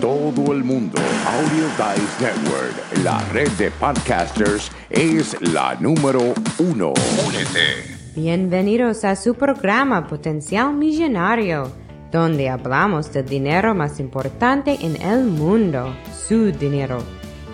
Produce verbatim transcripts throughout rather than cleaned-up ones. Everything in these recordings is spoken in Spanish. todo el mundo. Audio Dice Network, la red de podcasters, es la número uno. Únete. Bienvenidos a su programa Potencial Millonario, donde hablamos del dinero más importante en el mundo, su dinero.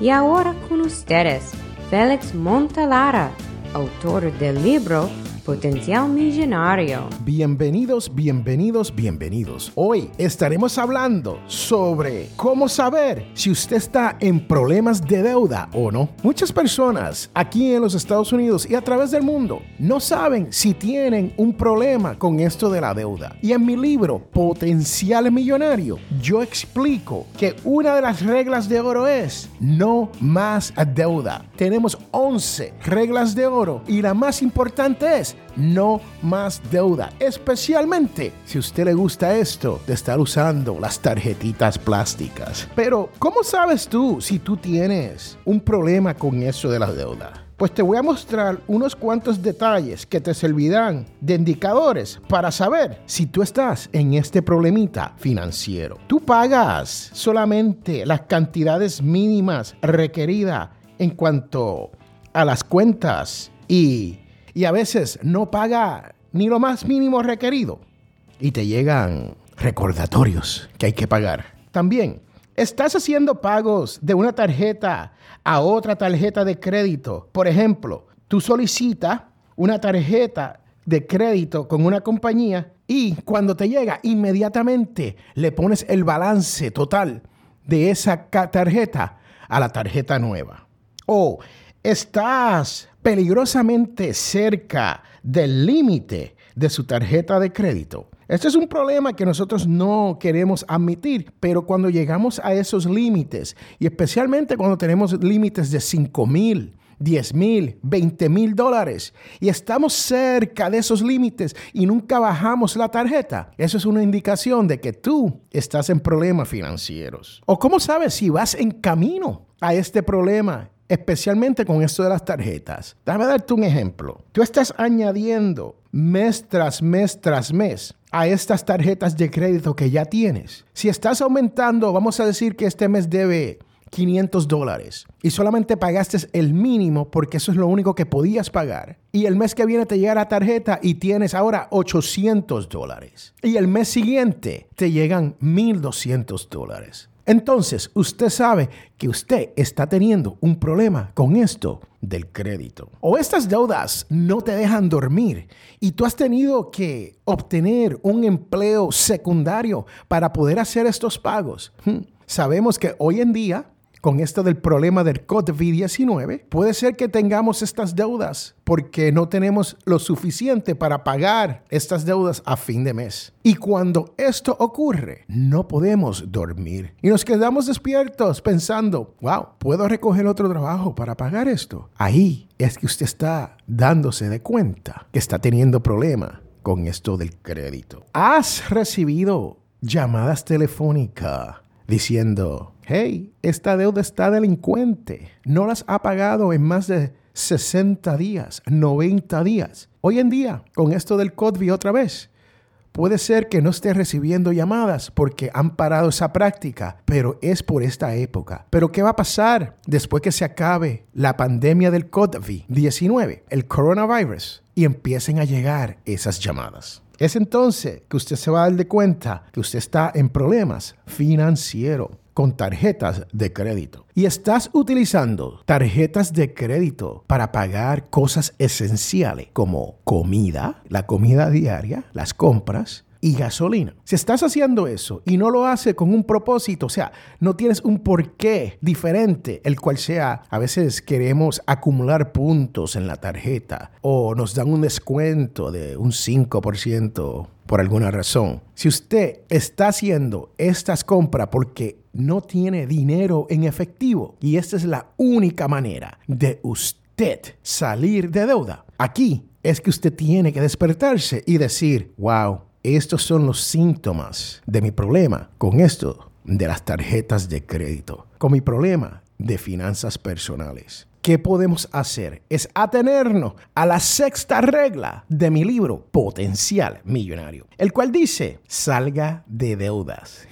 Y ahora con ustedes, Félix Montelara, autor del libro Potencial Millonario. Bienvenidos, bienvenidos, bienvenidos. Hoy estaremos hablando sobre cómo saber si usted está en problemas de deuda o no. Muchas personas aquí en los Estados Unidos y a través del mundo no saben si tienen un problema con esto de la deuda. Y en mi libro Potencial Millonario, yo explico que una de las reglas de oro es no más deuda. Tenemos once reglas de oro y la más importante es no más deuda, especialmente si a usted le gusta esto de estar usando las tarjetitas plásticas. Pero, ¿cómo sabes tú si tú tienes un problema con eso de la deuda? Pues te voy a mostrar unos cuantos detalles que te servirán de indicadores para saber si tú estás en este problemita financiero. Tú pagas solamente las cantidades mínimas requeridas en cuanto a las cuentas y... Y a veces no paga ni lo más mínimo requerido. Y te llegan recordatorios que hay que pagar. También, estás haciendo pagos de una tarjeta a otra tarjeta de crédito. Por ejemplo, tú solicitas una tarjeta de crédito con una compañía y cuando te llega, inmediatamente le pones el balance total de esa tarjeta a la tarjeta nueva. O estás peligrosamente cerca del límite de su tarjeta de crédito. Este es un problema que nosotros no queremos admitir, pero cuando llegamos a esos límites, y especialmente cuando tenemos límites de cinco mil, diez mil, veinte mil dólares, y estamos cerca de esos límites y nunca bajamos la tarjeta, eso es una indicación de que tú estás en problemas financieros. ¿O cómo sabes si vas en camino a este problema? Especialmente con esto de las tarjetas. Déjame darte un ejemplo. Tú estás añadiendo mes tras mes tras mes a estas tarjetas de crédito que ya tienes. Si estás aumentando, vamos a decir que este mes debe quinientos dólares y solamente pagaste el mínimo porque eso es lo único que podías pagar. Y el mes que viene te llega la tarjeta y tienes ahora ochocientos dólares. Y el mes siguiente te llegan mil doscientos dólares. Entonces, usted sabe que usted está teniendo un problema con esto del crédito. O estas deudas no te dejan dormir y tú has tenido que obtener un empleo secundario para poder hacer estos pagos. Hmm. Sabemos que hoy en día, con esto del problema del COVID diecinueve, puede ser que tengamos estas deudas porque no tenemos lo suficiente para pagar estas deudas a fin de mes. Y cuando esto ocurre, no podemos dormir. Y nos quedamos despiertos pensando, wow, ¿puedo recoger otro trabajo para pagar esto? Ahí es que usted está dándose de cuenta que está teniendo problema con esto del crédito. ¿Has recibido llamadas telefónicas diciendo, hey, esta deuda está delincuente, no las ha pagado en más de sesenta días, noventa días? Hoy en día, con esto del COVID otra vez, puede ser que no estés recibiendo llamadas porque han parado esa práctica, pero es por esta época. ¿Pero qué va a pasar después que se acabe la pandemia del COVID diecinueve, el coronavirus, y empiecen a llegar esas llamadas? Es entonces que usted se va a dar de cuenta que usted está en problemas financieros con tarjetas de crédito. Y estás utilizando tarjetas de crédito para pagar cosas esenciales como comida, la comida diaria, las compras y gasolina. Si estás haciendo eso y no lo haces con un propósito, o sea, no tienes un porqué diferente, el cual sea, a veces queremos acumular puntos en la tarjeta o nos dan un descuento de un cinco por ciento por alguna razón. Si usted está haciendo estas compras porque no tiene dinero en efectivo y esta es la única manera de usted salir de deuda, aquí es que usted tiene que despertarse y decir, wow, estos son los síntomas de mi problema con esto de las tarjetas de crédito, con mi problema de finanzas personales. ¿qué podemos hacer? Es atenernos a la sexta regla de mi libro, Potencial Millonario, el cual dice, salga de deudas.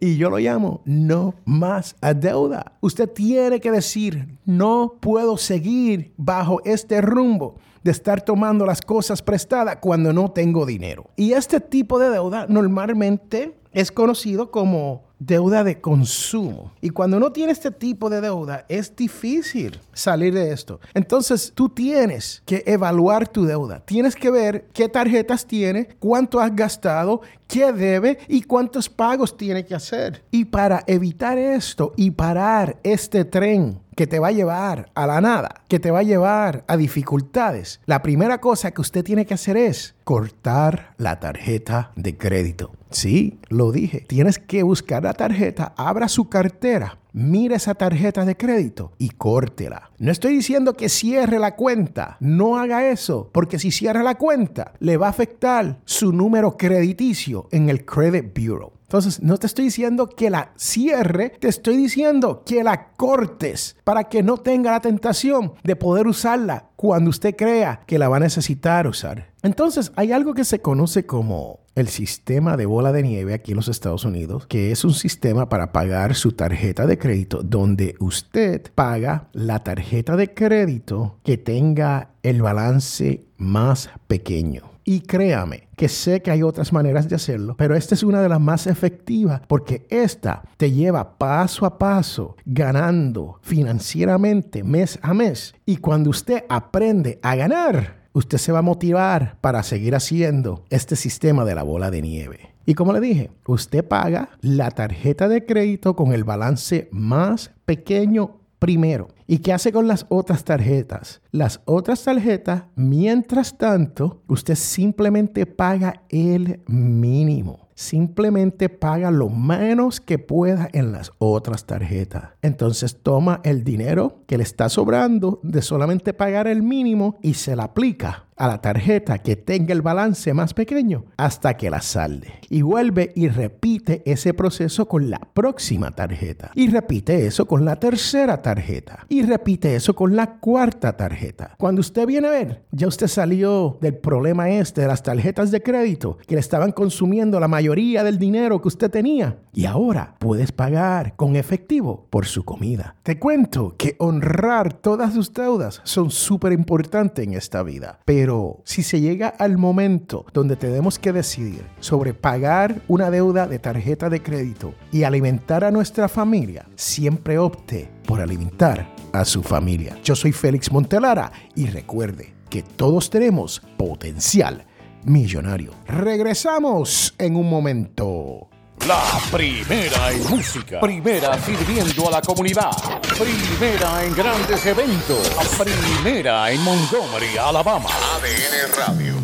Y yo lo llamo, no más a deuda. Usted tiene que decir, no puedo seguir bajo este rumbo de estar tomando las cosas prestadas cuando no tengo dinero. Y este tipo de deuda normalmente es conocido como deuda de consumo. Y cuando uno tiene este tipo de deuda, es difícil salir de esto. Entonces, tú tienes que evaluar tu deuda. Tienes que ver qué tarjetas tienes, cuánto has gastado, qué debe y cuántos pagos tiene que hacer. Y para evitar esto y parar este tren que te va a llevar a la nada, que te va a llevar a dificultades, la primera cosa que usted tiene que hacer es cortar la tarjeta de crédito. Sí, lo dije. Tienes que buscar la tarjeta, abra su cartera, mire esa tarjeta de crédito y córtela. No estoy diciendo que cierre la cuenta. No haga eso, porque si cierra la cuenta, le va a afectar su número crediticio en el Credit Bureau. Entonces, no te estoy diciendo que la cierre, te estoy diciendo que la cortes para que no tenga la tentación de poder usarla cuando usted crea que la va a necesitar usar. Entonces, hay algo que se conoce como el sistema de bola de nieve aquí en los Estados Unidos, que es un sistema para pagar su tarjeta de crédito, donde usted paga la tarjeta de crédito que tenga el balance más pequeño. Y créame, que sé que hay otras maneras de hacerlo, pero esta es una de las más efectivas porque esta te lleva paso a paso ganando financieramente mes a mes. Y cuando usted aprende a ganar, usted se va a motivar para seguir haciendo este sistema de la bola de nieve. Y como le dije, usted paga la tarjeta de crédito con el balance más pequeño primero. ¿Y qué hace con las otras tarjetas? Las otras tarjetas, mientras tanto, usted simplemente paga el mínimo. Simplemente paga lo menos que pueda en las otras tarjetas. Entonces toma el dinero que le está sobrando de solamente pagar el mínimo y se la aplica a la tarjeta que tenga el balance más pequeño hasta que la salde. Y vuelve y repite ese proceso con la próxima tarjeta. Y repite eso con la tercera tarjeta. Y repite eso con la cuarta tarjeta. Cuando usted viene a ver, ya usted salió del problema este de las tarjetas de crédito que le estaban consumiendo la mayoría del dinero que usted tenía. Y ahora puedes pagar con efectivo por su comida. Te cuento que honrar todas sus deudas son súper importantes en esta vida. Pero Pero si se llega al momento donde tenemos que decidir sobre pagar una deuda de tarjeta de crédito y alimentar a nuestra familia, siempre opte por alimentar a su familia. Yo soy Félix Montelara y recuerde que todos tenemos potencial millonario. Regresamos en un momento. La primera en música, primera sirviendo a la comunidad, primera en grandes eventos, primera en Montgomery, Alabama. A D N Radio.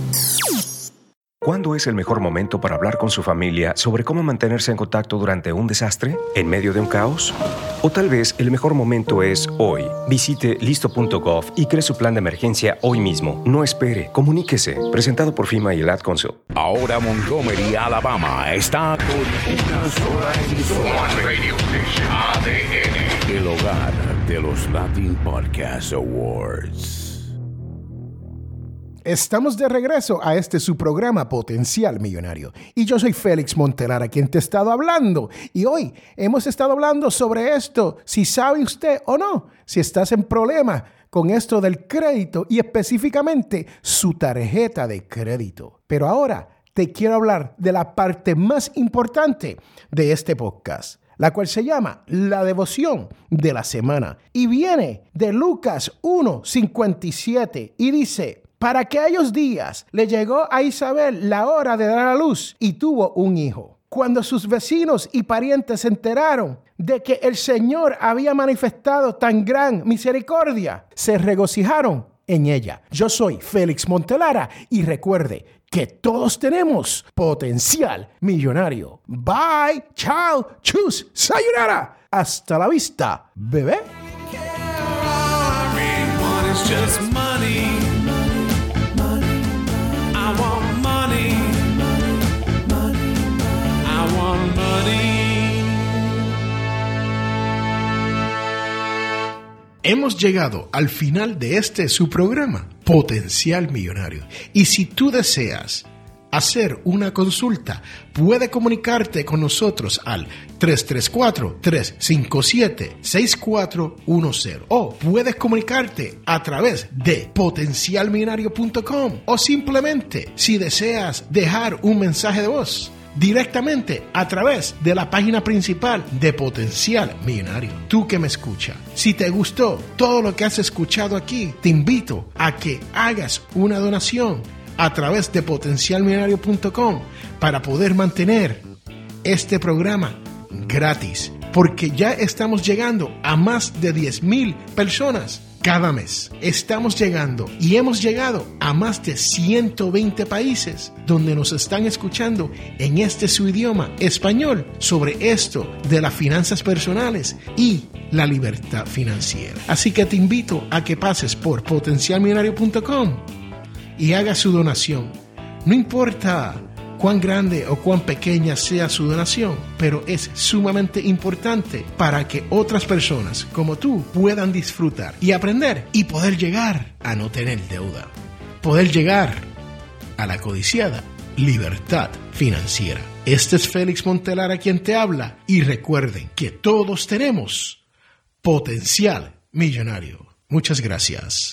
¿Cuándo es el mejor momento para hablar con su familia sobre cómo mantenerse en contacto durante un desastre, en medio de un caos? O tal vez el mejor momento es hoy. Visite listo punto gov y cree su plan de emergencia hoy mismo. No espere, comuníquese. Presentado por FEMA y el Ad Council. Ahora Montgomery, Alabama, está con una sola emisora. A D N, el hogar de los Latin Podcast Awards. Estamos de regreso a este su programa Potencial Millonario y yo soy Félix Montelara, quien te he estado hablando, y hoy hemos estado hablando sobre esto, si sabe usted o no, si estás en problemas con esto del crédito y específicamente su tarjeta de crédito. Pero ahora te quiero hablar de la parte más importante de este podcast, la cual se llama la devoción de la semana y viene de Lucas uno cincuenta y siete y dice: para aquellos días le llegó a Isabel la hora de dar a luz y tuvo un hijo. Cuando sus vecinos y parientes se enteraron de que el Señor había manifestado tan gran misericordia, se regocijaron en ella. Yo soy Félix Montelara y recuerde que todos tenemos potencial millonario. Bye, chao, chus, sayonara. Hasta la vista, bebé. Hemos llegado al final de este su programa, Potencial Millonario. Y si tú deseas hacer una consulta, puede comunicarte con nosotros al tres tres cuatro, tres cinco siete, seis cuatro uno cero o puedes comunicarte a través de potencial millonario punto com o simplemente, si deseas dejar un mensaje de voz, directamente a través de la página principal de Potencial Millonario. Tú que me escuchas, si te gustó todo lo que has escuchado aquí, te invito a que hagas una donación a través de potencial millonario punto com para poder mantener este programa gratis, porque ya estamos llegando a más de diez mil personas cada mes. Estamos llegando y hemos llegado a más de ciento veinte países donde nos están escuchando en este su idioma español sobre esto de las finanzas personales y la libertad financiera. Así que te invito a que pases por potencial millonario punto com y haga su donación. No importa cuán grande o cuán pequeña sea su donación, pero es sumamente importante para que otras personas como tú puedan disfrutar y aprender y poder llegar a no tener deuda, poder llegar a la codiciada libertad financiera. Este es Félix Montelara quien te habla y recuerden que todos tenemos potencial millonario. Muchas gracias.